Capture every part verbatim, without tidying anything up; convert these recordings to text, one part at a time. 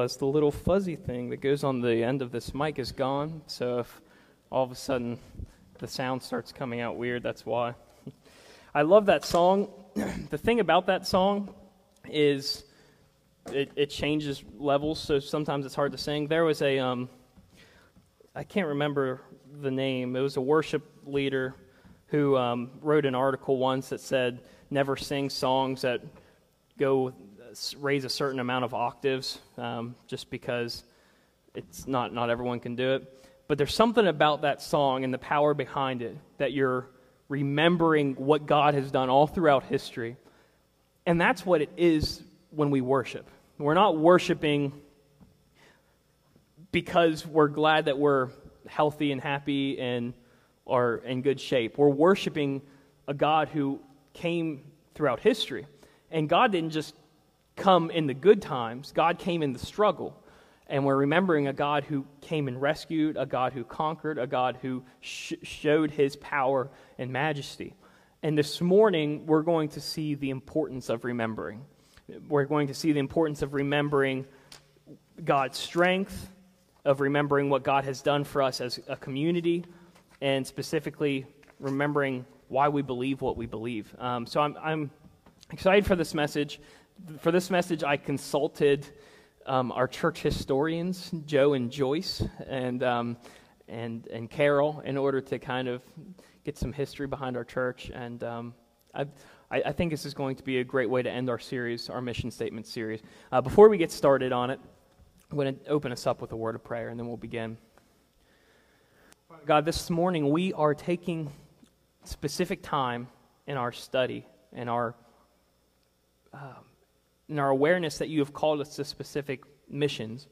realize the little fuzzy thing that goes on the end of this mic is gone. So if all of a sudden the sound starts coming out weird, that's why. I love that song. The thing about that song is it, it changes levels, so sometimes it's hard to sing. There was a, um, I can't remember the name, it was a worship leader who um, wrote an article once that said, never sing songs that go raise a certain amount of octaves, um, just because it's not not everyone can do it. But there's something about that song and the power behind it, that you're remembering what God has done all throughout history. And that's what it is when we worship. We're not worshiping because we're glad that we're healthy and happy and are in good shape. We're worshiping a God who came throughout history. And God didn't just come in the good times, God came in the struggle. And we're remembering a God who came and rescued, a God who conquered, a God who sh- showed his power and majesty. And this morning, we're going to see the importance of remembering. We're going to see the importance of remembering God's strength, of remembering what God has done for us as a community, and specifically remembering why we believe what we believe. Um, so I'm, I'm excited for this message. For this message, I consulted um, our church historians, Joe and Joyce, and um, and and Carol, in order to kind of get some history behind our church. And um, I, I think this is going to be a great way to end our series, our mission statement series. Uh, before we get started on it, I'm going to open us up with a word of prayer, and then we'll begin. God, this morning we are taking specific time in our study and our um, in our awareness that you have called us to specific missions.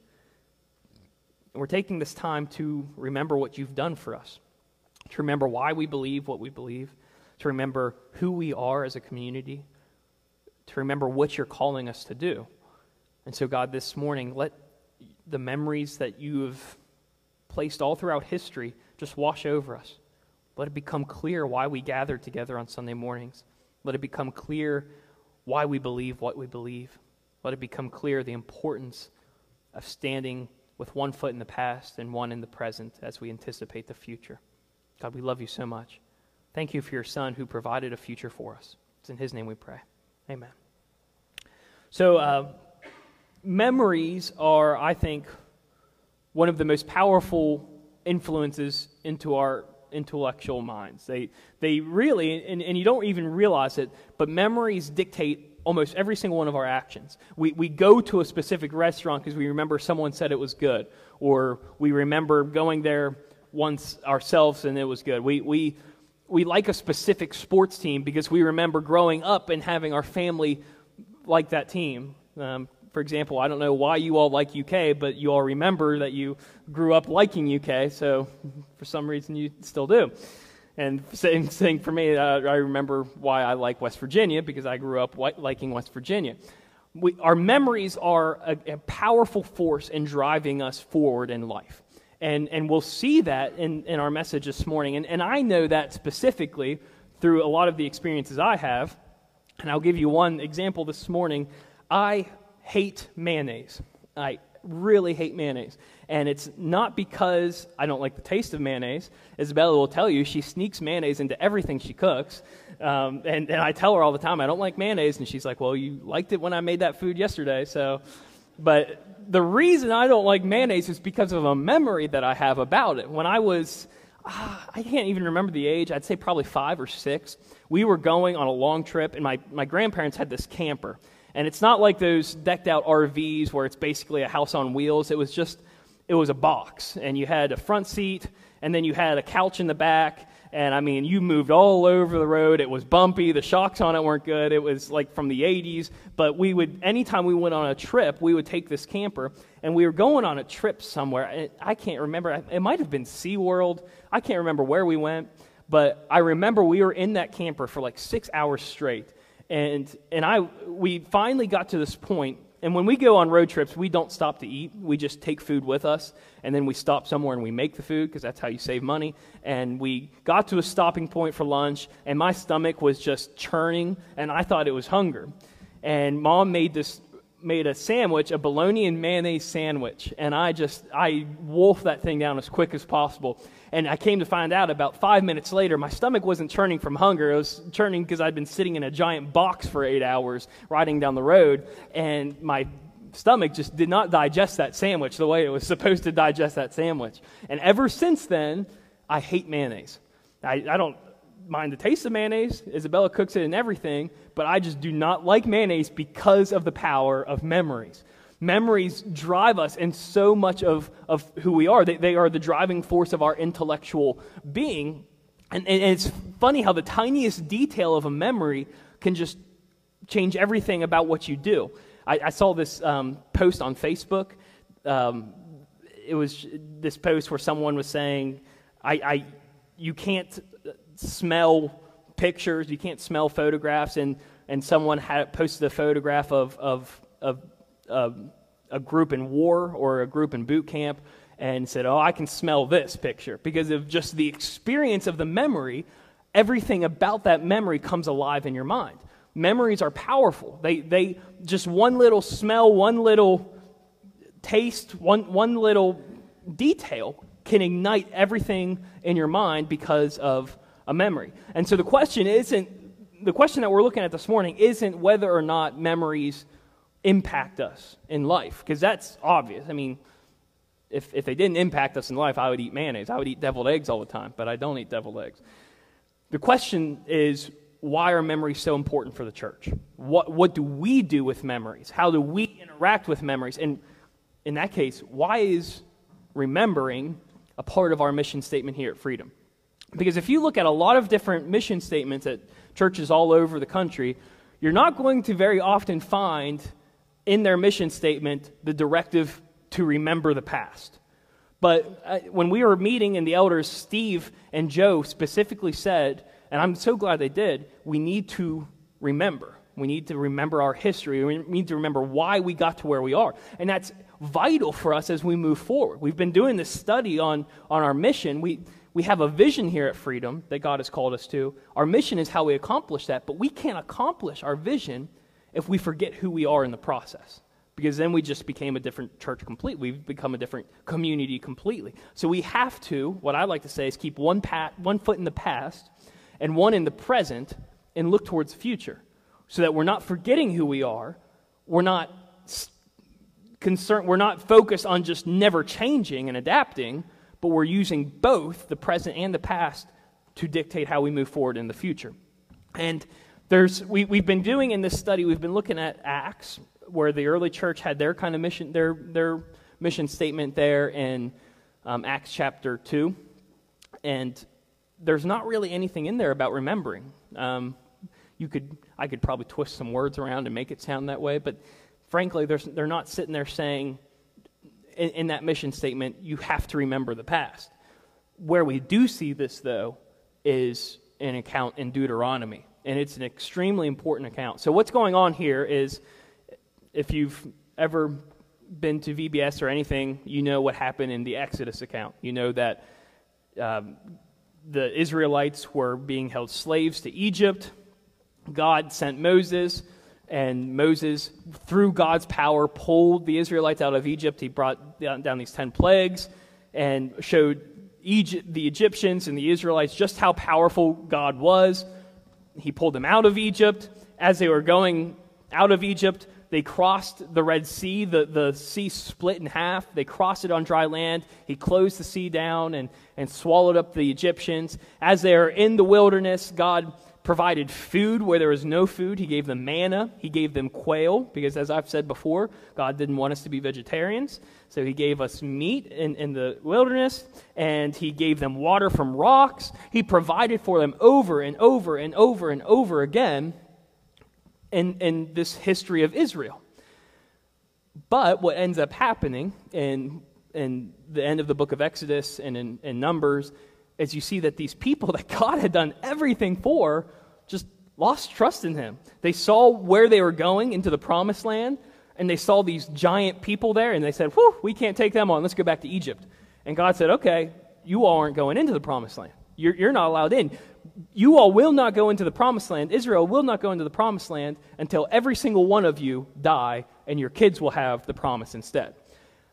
We're taking this time to remember what you've done for us, to remember why we believe what we believe, to remember who we are as a community, to remember what you're calling us to do. And so, God, this morning, let the memories that you have placed all throughout history just wash over us. Let it become clear why we gather together on Sunday mornings. Let it become clear why we believe what we believe. Let it become clear the importance of standing with one foot in the past and one in the present as we anticipate the future. God, we love you so much. Thank you for your son who provided a future for us. It's in his name we pray. Amen. So uh, memories are, I think, one of the most powerful influences into our intellectual minds. They they really, and, and you don't even realize it, but memories dictate almost every single one of our actions. We, we go to a specific restaurant because we remember someone said it was good, or we remember going there once ourselves and it was good. We we we like a specific sports team because we remember growing up and having our family like that team. Um, For example, I don't know why you all like U K, but you all remember that you grew up liking U K, so for some reason you still do. And same thing for me, uh, I remember why I like West Virginia, because I grew up liking West Virginia. We, our memories are a, a powerful force in driving us forward in life. And and we'll see that in, in our message this morning. And, and I know that specifically through a lot of the experiences I have. And I'll give you one example this morning. I... hate mayonnaise. I really hate mayonnaise. And it's not because I don't like the taste of mayonnaise. Isabella will tell you she sneaks mayonnaise into everything she cooks. Um, and, and I tell her all the time, I don't like mayonnaise. And she's like, well, you liked it when I made that food yesterday. So, but the reason I don't like mayonnaise is because of a memory that I have about it. When I was, ah, I can't even remember the age, I'd say probably five or six, we were going on a long trip and my, my grandparents had this camper. And it's not like those decked-out R Vs where it's basically a house on wheels. It was just, it was a box, and you had a front seat, and then you had a couch in the back, and, I mean, you moved all over the road. It was bumpy. The shocks on it weren't good. It was, like, from the eighties. But we would, anytime we went on a trip, we would take this camper, and we were going on a trip somewhere. I can't remember. It might have been SeaWorld. I can't remember where we went, but I remember we were in that camper for, like, six hours straight. And and I we finally got to this point, and when we go on road trips, we don't stop to eat. We just take food with us, and then we stop somewhere and we make the food because that's how you save money. And we got to a stopping point for lunch, and my stomach was just churning, and I thought it was hunger. And Mom made this made a sandwich, a bologna and mayonnaise sandwich, and I just, I wolfed that thing down as quick as possible. And I came to find out about five minutes later, my stomach wasn't churning from hunger. It was churning because I'd been sitting in a giant box for eight hours riding down the road, and my stomach just did not digest that sandwich the way it was supposed to digest that sandwich. And ever since then, I hate mayonnaise. I, I don't mind the taste of mayonnaise. Isabella cooks it and everything, but I just do not like mayonnaise because of the power of memories. Memories drive us in so much of, of who we are. They, they are the driving force of our intellectual being. And, and it's funny how the tiniest detail of a memory can just change everything about what you do. I, I saw this um, post on Facebook. Um, it was this post where someone was saying, I, I, you can't smell pictures, you can't smell photographs, and, and someone had posted a photograph of, of, of uh, a group in war or a group in boot camp and said, oh, I can smell this picture. Because of just the experience of the memory, everything about that memory comes alive in your mind. Memories are powerful. They, they just one little smell, one little taste, one, one little detail can ignite everything in your mind because of a memory. And so the question isn't, the question that we're looking at this morning isn't whether or not memories impact us in life, because that's obvious. I mean, if, if they didn't impact us in life, I would eat mayonnaise. I would eat deviled eggs all the time, but I don't eat deviled eggs. The question is, why are memories so important for the church? What, what do we do with memories? How do we interact with memories? And in that case, why is remembering a part of our mission statement here at Freedom? Because if you look at a lot of different mission statements at churches all over the country, you're not going to very often find in their mission statement the directive to remember the past. But uh, when we were meeting and the elders, Steve and Joe specifically said, and I'm so glad they did, we need to remember. We need to remember our history. We need to remember why we got to where we are. And that's vital for us as we move forward. We've been doing this study on, on our mission. We, we have a vision here at Freedom that God has called us to. Our mission is how we accomplish that, but we can't accomplish our vision if we forget who we are in the process, because then we just became a different church completely. We've become a different community completely. So we have to, what I like to say is keep one, pat, one foot in the past and one in the present and look towards the future so that we're not forgetting who we are, we're not concerned, we're not focused on just never changing and adapting, but we're using both the present and the past to dictate how we move forward in the future. And there's, we, we've been doing in this study, we've been looking at Acts, where the early church had their kind of mission, their, their mission statement there in um, Acts chapter two, and there's not really anything in there about remembering. Um, you could, I could probably twist some words around and make it sound that way, but frankly, they're not sitting there saying in, in that mission statement, you have to remember the past. Where we do see this, though, is an account in Deuteronomy, and it's an extremely important account. So what's going on here is, if you've ever been to V B S or anything, you know what happened in the Exodus account. You know that um, the Israelites were being held slaves to Egypt. God sent Moses. And Moses, through God's power, pulled the Israelites out of Egypt. He brought down these ten plagues and showed Egypt, the Egyptians and the Israelites just how powerful God was. He pulled them out of Egypt. As they were going out of Egypt, they crossed the Red Sea. The, the sea split in half. They crossed it on dry land. He closed the sea down and, and swallowed up the Egyptians. As they are in the wilderness, God provided food where there was no food. He gave them manna. He gave them quail, because as I've said before, God didn't want us to be vegetarians. So he gave us meat in, in the wilderness, and he gave them water from rocks. He provided for them over and over and over and over again in, in this history of Israel. But what ends up happening in, in the end of the book of Exodus and in, in Numbers is you see that these people that God had done everything for just lost trust in him. They saw where they were going into the promised land, and they saw these giant people there, and they said, whew, we can't take them on. Let's go back to Egypt. And God said, okay, you all aren't going into the promised land. You're, you're not allowed in. You all will not go into the promised land. Israel will not go into the promised land until every single one of you die and your kids will have the promise instead.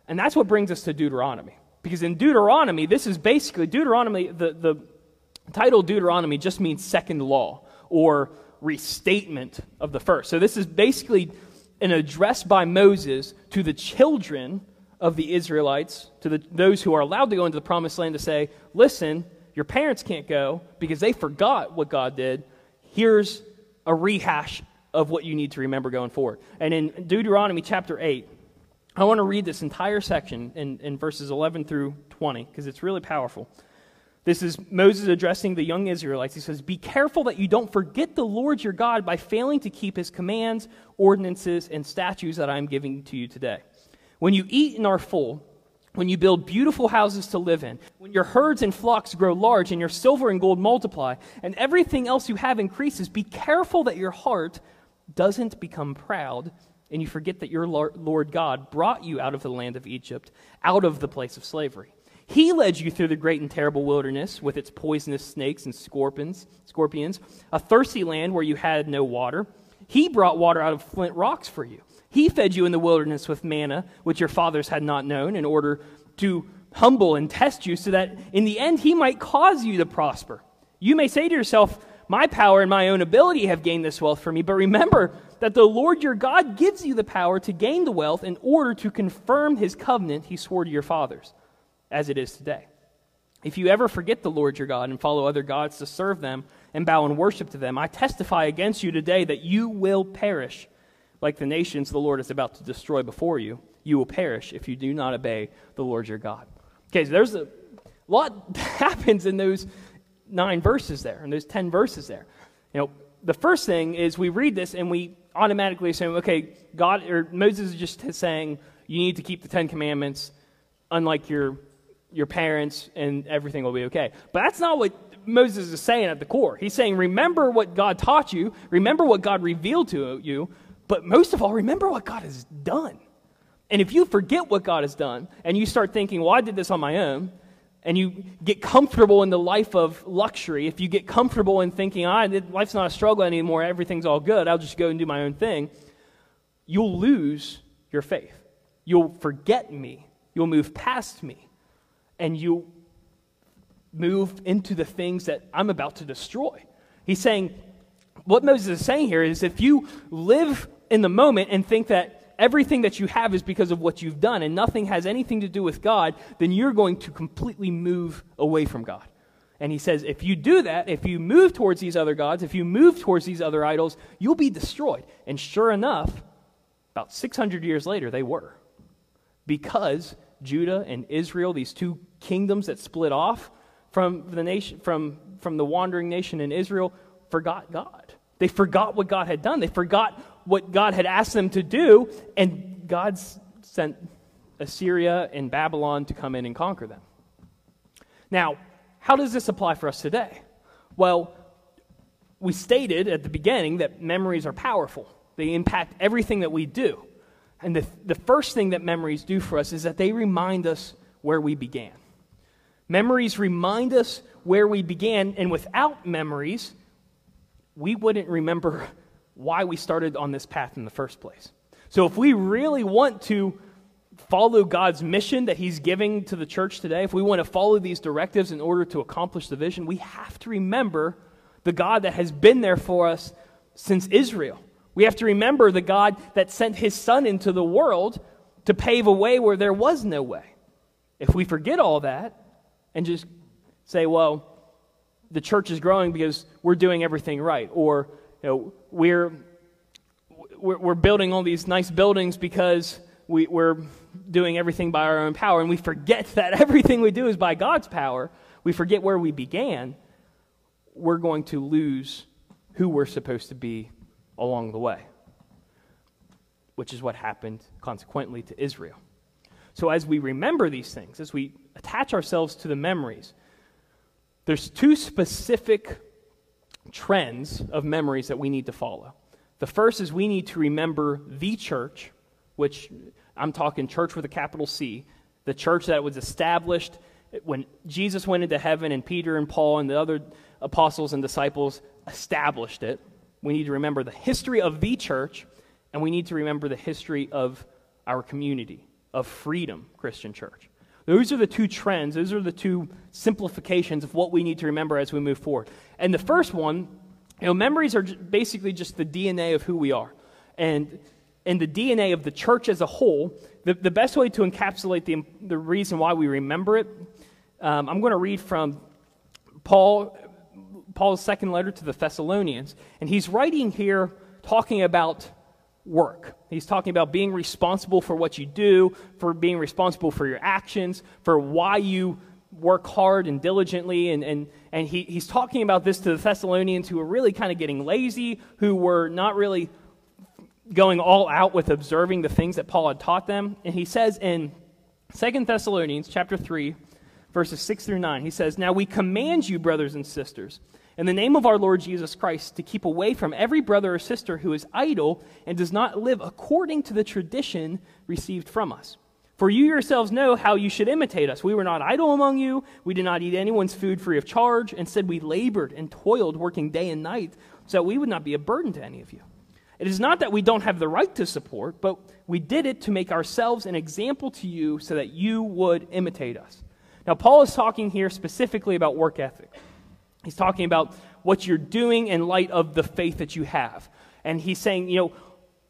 And that's what brings us to Deuteronomy. Because in Deuteronomy, this is basically, Deuteronomy, the, the title Deuteronomy just means second law or restatement of the first. So this is basically an address by Moses to the children of the Israelites, to the, those who are allowed to go into the promised land to say, listen, your parents can't go because they forgot what God did. Here's a rehash of what you need to remember going forward. And in Deuteronomy chapter eight, I want to read this entire section in, in verses eleven through twenty because it's really powerful. This is Moses addressing the young Israelites. He says, be careful that you don't forget the Lord your God by failing to keep his commands, ordinances, and statutes that I am giving to you today. When you eat and are full, when you build beautiful houses to live in, when your herds and flocks grow large and your silver and gold multiply, and everything else you have increases, be careful that your heart doesn't become proud and you forget that your Lord God brought you out of the land of Egypt, out of the place of slavery. He led you through the great and terrible wilderness with its poisonous snakes and scorpions, scorpions, a thirsty land where you had no water. He brought water out of flint rocks for you. He fed you in the wilderness with manna, which your fathers had not known, in order to humble and test you so that in the end he might cause you to prosper. You may say to yourself, my power and my own ability have gained this wealth for me, but remember that the Lord your God gives you the power to gain the wealth in order to confirm his covenant he swore to your fathers, as it is today. If you ever forget the Lord your God and follow other gods to serve them and bow and worship to them, I testify against you today that you will perish. Like the nations the Lord is about to destroy before you, you will perish if you do not obey the Lord your God. Okay, so there's a lot that happens in those nine verses there, in those ten verses there. You know, the first thing is we read this and we automatically assume, okay, God or Moses is just saying you need to keep the Ten Commandments, unlike your your parents, and everything will be okay. But that's not what Moses is saying at the core. He's saying, remember what God taught you, remember what God revealed to you, but most of all, remember what God has done. And if you forget what God has done, and you start thinking, well, I did this on my own, and you get comfortable in the life of luxury, if you get comfortable in thinking, ah, life's not a struggle anymore, everything's all good, I'll just go and do my own thing, you'll lose your faith. You'll forget me. You'll move past me. And you move into the things that I'm about to destroy. He's saying, what Moses is saying here is if you live in the moment and think that everything that you have is because of what you've done and nothing has anything to do with God, then you're going to completely move away from God. And he says, if you do that, if you move towards these other gods, if you move towards these other idols, you'll be destroyed. And sure enough, about six hundred years later, they were. Because Judah and Israel, these two kingdoms that split off from the nation, from, from the wandering nation in Israel, forgot God. They forgot what God had done. They forgot what God had asked them to do, and God sent Assyria and Babylon to come in and conquer them. Now, how does this apply for us today? Well, we stated at the beginning that memories are powerful. They impact everything that we do. And the, the first thing that memories do for us is that they remind us where we began. Memories remind us where we began, and without memories, we wouldn't remember why we started on this path in the first place. So if we really want to follow God's mission that he's giving to the church today, if we want to follow these directives in order to accomplish the vision, we have to remember the God that has been there for us since Israel. We have to remember the God that sent his son into the world to pave a way where there was no way. If we forget all that and just say, well, the church is growing because we're doing everything right, or you know, we're, we're, we're building all these nice buildings because we, we're doing everything by our own power, and we forget that everything we do is by God's power, we forget where we began, we're going to lose who we're supposed to be along the way, which is what happened consequently to Israel. So as we remember these things, as we attach ourselves to the memories, there's two specific trends of memories that we need to follow. The first is we need to remember the church, which I'm talking church with a capital C, the church that was established when Jesus went into heaven and Peter and Paul and the other apostles and disciples established it, we need to remember the history of the church, and we need to remember the history of our community, of Freedom Christian Church. Those are the two trends. Those are the two simplifications of what we need to remember as we move forward. And the first one, you know, memories are basically just the D N A of who we are. And, and the D N A of the church as a whole, the, the best way to encapsulate the, the reason why we remember it, um, I'm going to read from Paul, Paul's second letter to the Thessalonians. And he's writing here talking about work. He's talking about being responsible for what you do, for being responsible for your actions, for why you work hard and diligently. And, and, and he, he's talking about this to the Thessalonians who were really kind of getting lazy, who were not really going all out with observing the things that Paul had taught them. And he says in Second Thessalonians chapter three, verses six through nine, he says, "Now we command you, brothers and sisters, in the name of our Lord Jesus Christ, to keep away from every brother or sister who is idle and does not live according to the tradition received from us. For you yourselves know how you should imitate us. We were not idle among you. We did not eat anyone's food free of charge. Instead, we labored and toiled, working day and night, so that we would not be a burden to any of you. It is not that we don't have the right to support, but we did it to make ourselves an example to you so that you would imitate us." Now, Paul is talking here specifically about work ethic. He's talking about what you're doing in light of the faith that you have. And he's saying, you know,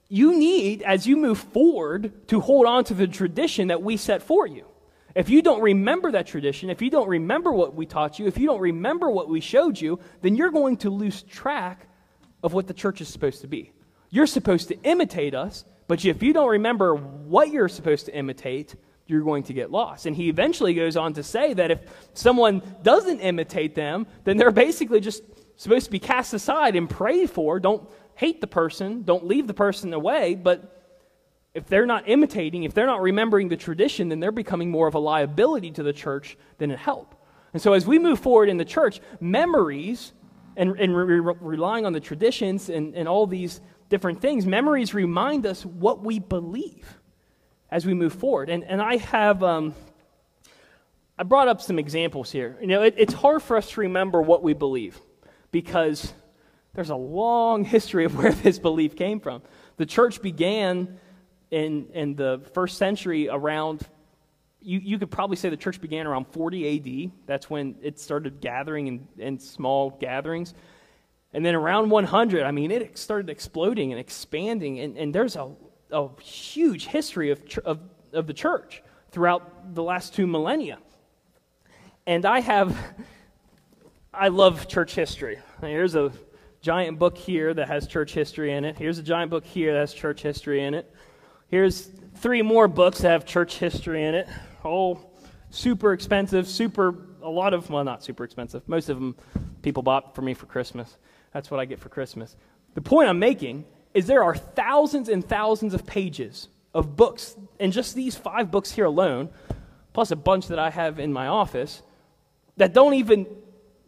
you need, as you move forward, to hold on to the tradition that we set for you. If you don't remember that tradition, if you don't remember what we taught you, if you don't remember what we showed you, then you're going to lose track of what the church is supposed to be. You're supposed to imitate us, but if you don't remember what you're supposed to imitate, you're going to get lost. And he eventually goes on to say that if someone doesn't imitate them, then they're basically just supposed to be cast aside and prayed for. Don't hate the person. Don't leave the person away. But if they're not imitating, if they're not remembering the tradition, then they're becoming more of a liability to the church than a help. And so as we move forward in the church, memories and, and re re relying on the traditions and, and all these different things, memories remind us what we believe as we move forward. And, and I have, um, I brought up some examples here. You know, it, it's hard for us to remember what we believe because there's a long history of where this belief came from. The church began in, in the first century around, you, you could probably say the church began around forty A D. That's when it started gathering in, in small gatherings. And then around one hundred, I mean, it started exploding and expanding, and, and there's a a huge history of, of, of the church throughout the last two millennia. And I have, I love church history. Here's a giant book here that has church history in it. Here's a giant book here that has church history in it. Here's three more books that have church history in it. All super expensive, super, a lot of, well, not super expensive. Most of them people bought for me for Christmas. That's what I get for Christmas. The point I'm making is there are thousands and thousands of pages of books, and just these five books here alone, plus a bunch that I have in my office, that don't even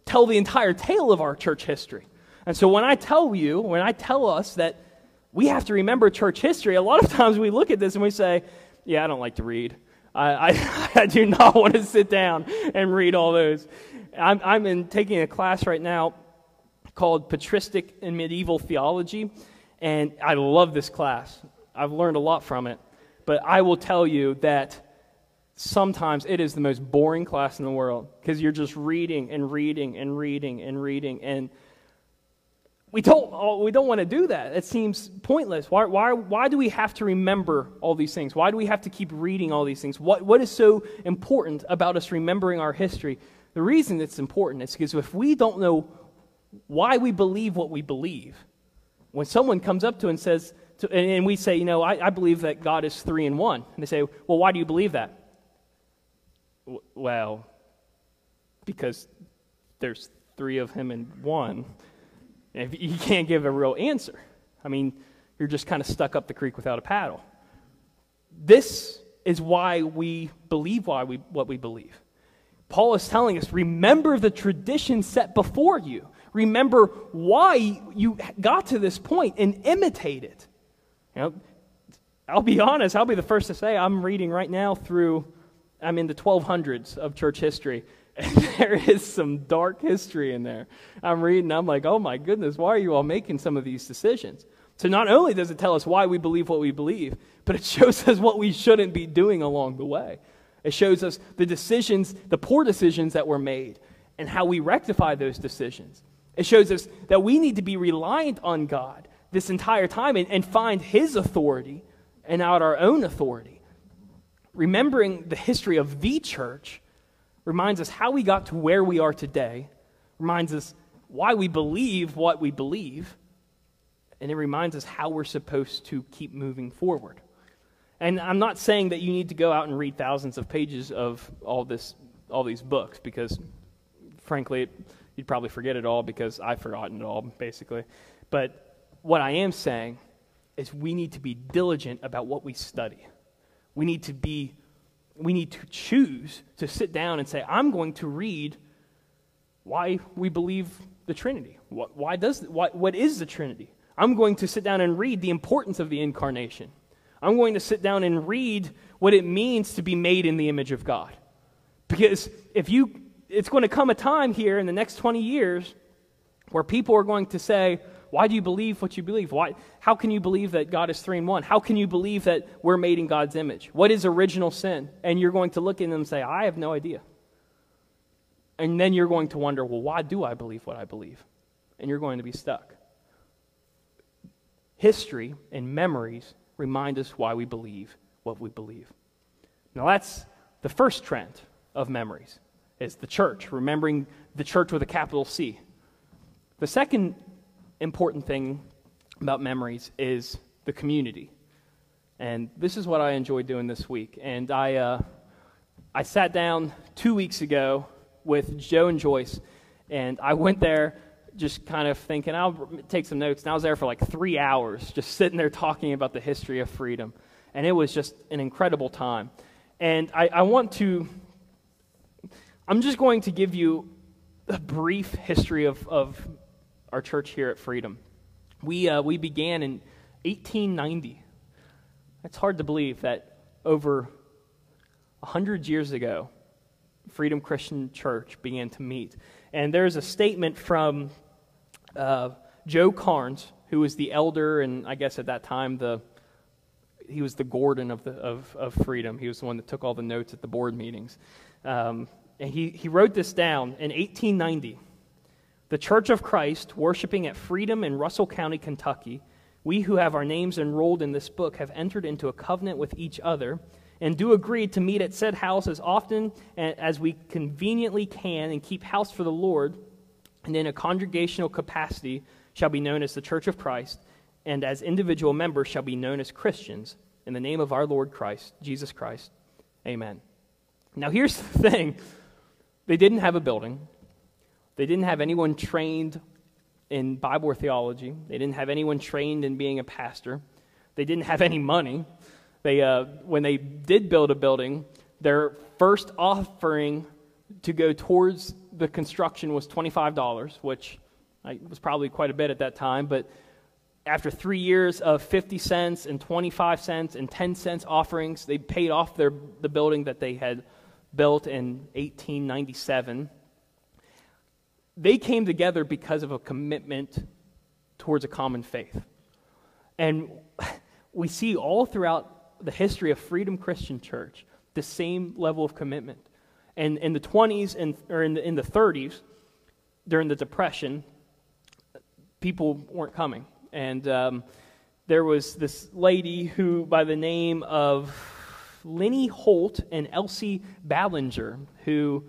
tell the entire tale of our church history. And so when I tell you, when I tell us that we have to remember church history, a lot of times we look at this and we say, yeah, I don't like to read. I, I, I do not want to sit down and read all those. I'm, I'm in, taking a class right now called Patristic and Medieval Theology, and I love this class. I've learned a lot from it. But I will tell you that sometimes it is the most boring class in the world because you're just reading and reading and reading and reading. And we don't, we don't want to do that. It seems pointless. Why, why, why do we have to remember all these things? Why do we have to keep reading all these things? What, what is so important about us remembering our history? The reason it's important is because if we don't know why we believe what we believe, when someone comes up to and says, to, and, and we say, you know, I, I believe that God is three in one. And they say, well, why do you believe that? W well, because there's three of him in one. And if you can't give a real answer. I mean, you're just kind of stuck up the creek without a paddle. This is why we believe why we, what we believe. Paul is telling us, remember the tradition set before you. Remember why you got to this point and imitate it. You know, I'll be honest. I'll be the first to say I'm reading right now through I'm in the twelve hundreds of church history, and there is some dark history in there. I'm reading, I'm like, oh my goodness, why are you all making some of these decisions? So not only does it tell us why we believe what we believe, but it shows us what we shouldn't be doing along the way. It shows us the decisions, the poor decisions that were made, and how we rectify those decisions. It shows us that we need to be reliant on God this entire time and, and find His authority and not our own authority. Remembering the history of the church reminds us how we got to where we are today, reminds us why we believe what we believe, and it reminds us how we're supposed to keep moving forward. And I'm not saying that you need to go out and read thousands of pages of all this, all these books, because frankly, you'd probably forget it all because I've forgotten it all, basically. But what I am saying is we need to be diligent about what we study. We need to be, we need to choose to sit down and say, I'm going to read why we believe the Trinity. What, why does, why, what is the Trinity? I'm going to sit down and read the importance of the incarnation. I'm going to sit down and read what it means to be made in the image of God. Because if you, it's going to come a time here in the next twenty years where people are going to say, why do you believe what you believe? Why, how can you believe that God is three in one? How can you believe that we're made in God's image? What is original sin? And you're going to look at them and say, I have no idea. And then you're going to wonder, well, why do I believe what I believe? And you're going to be stuck. History and memories remind us why we believe what we believe. Now that's the first trend of memories, is the church, remembering the church with a capital C. The second important thing about memories is the community. And this is what I enjoyed doing this week. And I, uh, I sat down two weeks ago with Joe and Joyce, and I went there just kind of thinking, I'll take some notes. And I was there for like three hours, just sitting there talking about the history of freedom. And it was just an incredible time. And I, I want to, I'm just going to give you a brief history of, of our church here at Freedom. We, uh, we began in eighteen ninety. It's hard to believe that over one hundred years ago, Freedom Christian Church began to meet. And there's a statement from Uh, Joe Carnes, who was the elder, and I guess at that time the he was the Gordon of the of, of Freedom. He was the one that took all the notes at the board meetings. Um, and he, he wrote this down in eighteen ninety. The Church of Christ, worshiping at Freedom in Russell County, Kentucky, we who have our names enrolled in this book have entered into a covenant with each other and do agree to meet at said house as often as we conveniently can and keep house for the Lord, and in a congregational capacity shall be known as the Church of Christ, and as individual members shall be known as Christians. In the name of our Lord Christ, Jesus Christ, amen. Now here's the thing. They didn't have a building. They didn't have anyone trained in Bible or theology. They didn't have anyone trained in being a pastor. They didn't have any money. They, uh, when they did build a building, their first offering to go towards the construction was twenty-five dollars, which was probably quite a bit at that time. But after three years of fifty cents and twenty-five cents and ten cents offerings, they paid off their, the building that they had built in eighteen ninety-seven. They came together because of a commitment towards a common faith. And we see all throughout the history of Freedom Christian Church, the same level of commitment. And in the twenties and or in the, in the thirties, during the Depression, people weren't coming. And um, there was this lady who, by the name of Lenny Holt and Elsie Ballinger, who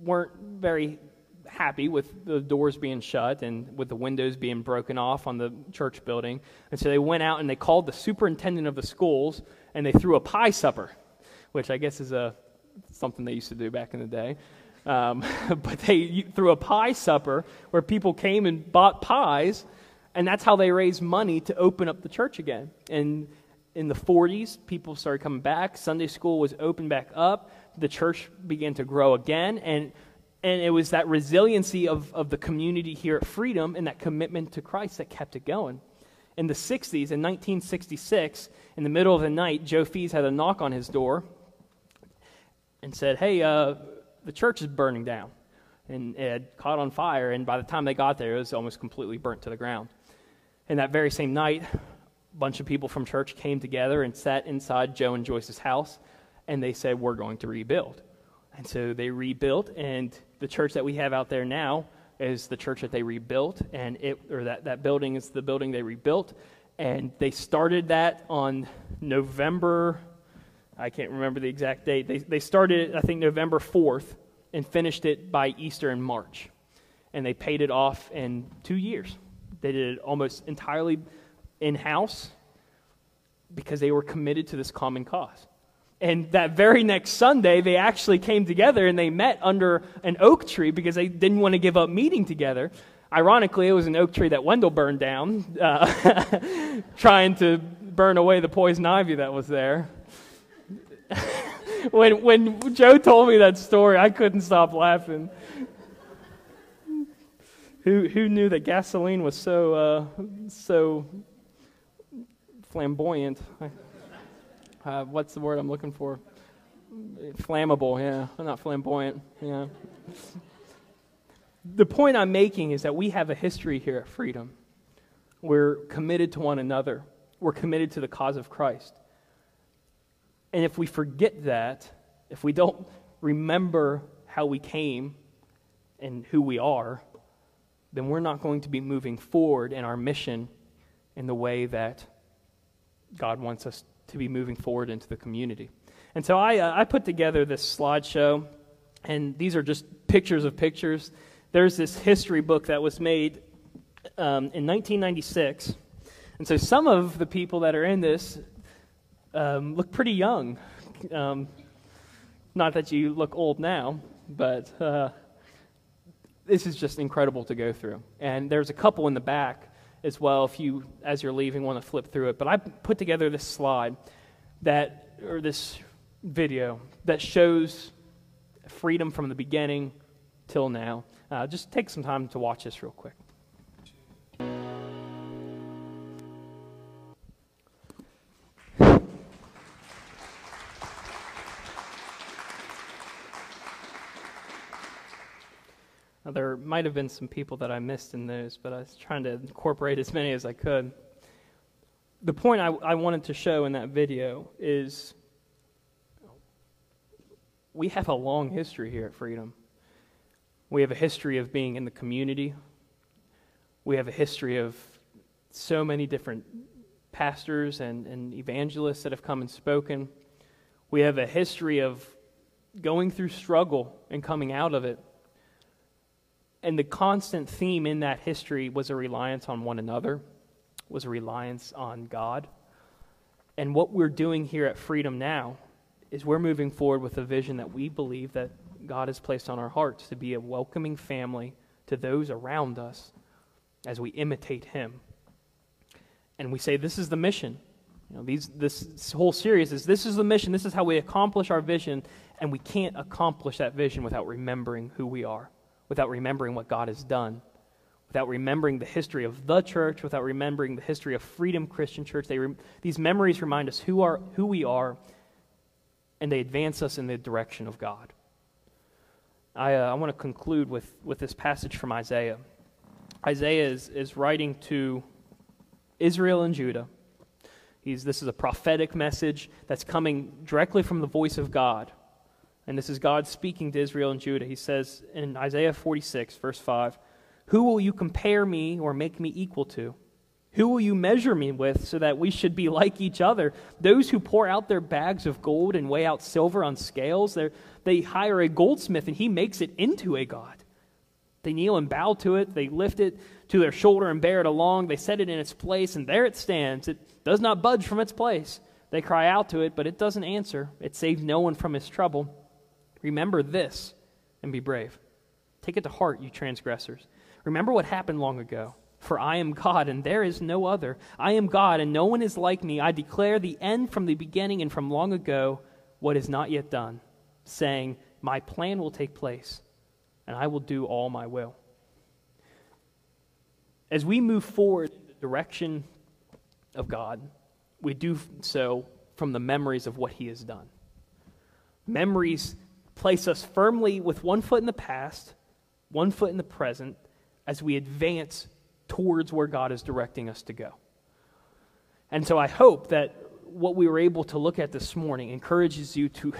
weren't very happy with the doors being shut and with the windows being broken off on the church building. And so they went out and they called the superintendent of the schools, and they threw a pie supper, which I guess is a something they used to do back in the day. Um, but they threw a pie supper where people came and bought pies, and that's how they raised money to open up the church again. And in the forties, people started coming back. Sunday school was opened back up. The church began to grow again, and And it was that resiliency of, of the community here at Freedom and that commitment to Christ that kept it going. In the sixties, in nineteen sixty-six, in the middle of the night, Joe Fees had a knock on his door. and said, hey, uh, the church is burning down. And it had caught on fire, and by the time they got there, it was almost completely burnt to the ground. And that very same night, a bunch of people from church came together and sat inside Joe and Joyce's house, and they said, we're going to rebuild. And so they rebuilt, and the church that we have out there now is the church that they rebuilt, and it or that, that building is the building they rebuilt. And they started that on November, I can't remember the exact date. They, they started it, I think, November fourth, and finished it by Easter in March. And they paid it off in two years. They did it almost entirely in-house because they were committed to this common cause. And that very next Sunday, they actually came together and they met under an oak tree because they didn't want to give up meeting together. Ironically, it was an oak tree that Wendell burned down, uh, trying to burn away the poison ivy that was there. When when Joe told me that story, I couldn't stop laughing. Who who knew that gasoline was so uh, so flamboyant? Uh, what's the word I'm looking for? Flammable, yeah. I'm not flamboyant, yeah. The point I'm making is that we have a history here at Freedom. We're committed to one another. We're committed to the cause of Christ. And if we forget that, if we don't remember how we came and who we are, then we're not going to be moving forward in our mission in the way that God wants us to be moving forward into the community. And so I, uh, I put together this slideshow, and these are just pictures of pictures. There's this history book that was made um, in nineteen ninety-six. And so some of the people that are in this Um, look pretty young. Um, not that you look old now, but uh, this is just incredible to go through. And there's a couple in the back as well, if you, as you're leaving, want to flip through it. But I put together this slide that, or this video that shows Freedom from the beginning till now. Uh, just take some time to watch this real quick. Now, there might have been some people that I missed in those, but I was trying to incorporate as many as I could. The point I, I wanted to show in that video is we have a long history here at Freedom. We have a history of being in the community. We have a history of so many different pastors and, and evangelists that have come and spoken. We have a history of going through struggle and coming out of it. And the constant theme in that history was a reliance on one another, was a reliance on God. And what we're doing here at Freedom now is we're moving forward with a vision that we believe that God has placed on our hearts to be a welcoming family to those around us as we imitate Him. And we say, this is the mission. You know, these, this whole series is, this is the mission, this is how we accomplish our vision, and we can't accomplish that vision without remembering who we are, without remembering what God has done, without remembering the history of the church, without remembering the history of Freedom Christian Church. They re- these memories remind us who are, who we are, and they advance us in the direction of God. I, uh, I want to conclude with, with this passage from Isaiah. Isaiah is, is writing to Israel and Judah. He's, this is a prophetic message that's coming directly from the voice of God. And this is God speaking to Israel and Judah. He says in Isaiah forty-six, verse five, "Who will you compare me or make me equal to? Who will you measure me with so that we should be like each other? Those who pour out their bags of gold and weigh out silver on scales, they hire a goldsmith and he makes it into a god. They kneel and bow to it. They lift it to their shoulder and bear it along. They set it in its place, and there it stands. It does not budge from its place. They cry out to it, but it doesn't answer. It saves no one from his trouble. Remember this and be brave. Take it to heart, you transgressors. Remember what happened long ago. For I am God, and there is no other. I am God, and no one is like me. I declare the end from the beginning and from long ago what is not yet done, saying, my plan will take place, and I will do all my will." As we move forward in the direction of God, we do so from the memories of what He has done. Memories place us firmly with one foot in the past, one foot in the present, as we advance towards where God is directing us to go. And so I hope that what we were able to look at this morning encourages you to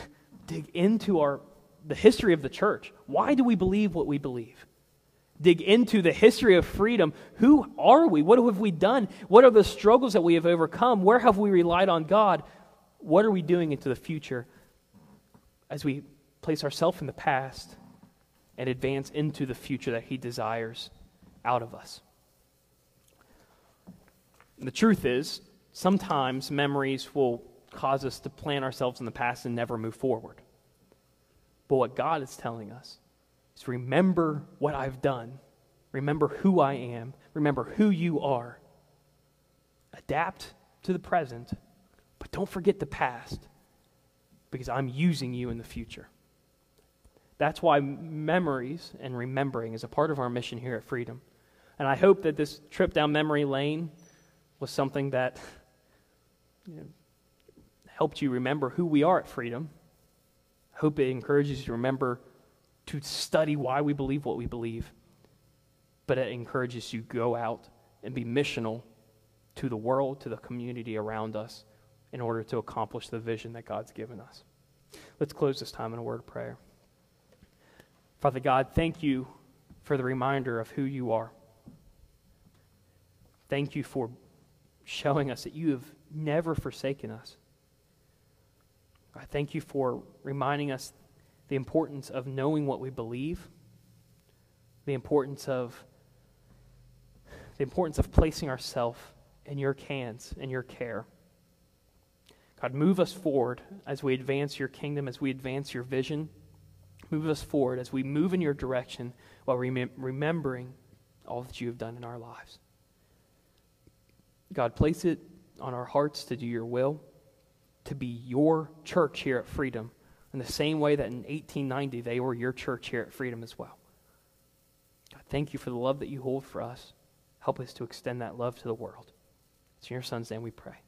dig into our the history of the church. Why do we believe what we believe? Dig into the history of freedom. Who are we? What have we done? What are the struggles that we have overcome? Where have we relied on God? What are we doing into the future as we place ourselves in the past and advance into the future that He desires out of us? And the truth is, sometimes memories will cause us to plant ourselves in the past and never move forward. But what God is telling us is remember what I've done. Remember who I am. Remember who you are. Adapt to the present, but don't forget the past, because I'm using you in the future. That's why memories and remembering is a part of our mission here at Freedom. And I hope that this trip down memory lane was something that, you know, helped you remember who we are at Freedom. I hope it encourages you to remember to study why we believe what we believe, but it encourages you to go out and be missional to the world, to the community around us, in order to accomplish the vision that God's given us. Let's close this time in a word of prayer. Father God, thank you for the reminder of who you are. Thank you for showing us that you have never forsaken us. I thank you for reminding us the importance of knowing what we believe, the importance of the importance of placing ourselves in your hands, in your care. God, move us forward as we advance your kingdom, as we advance your vision. Move us forward as we move in your direction while rem- remembering all that you have done in our lives. God, place it on our hearts to do your will, to be your church here at Freedom, in the same way that in eighteen ninety they were your church here at Freedom as well. God, thank you for the love that you hold for us. Help us to extend that love to the world. It's in your Son's name we pray.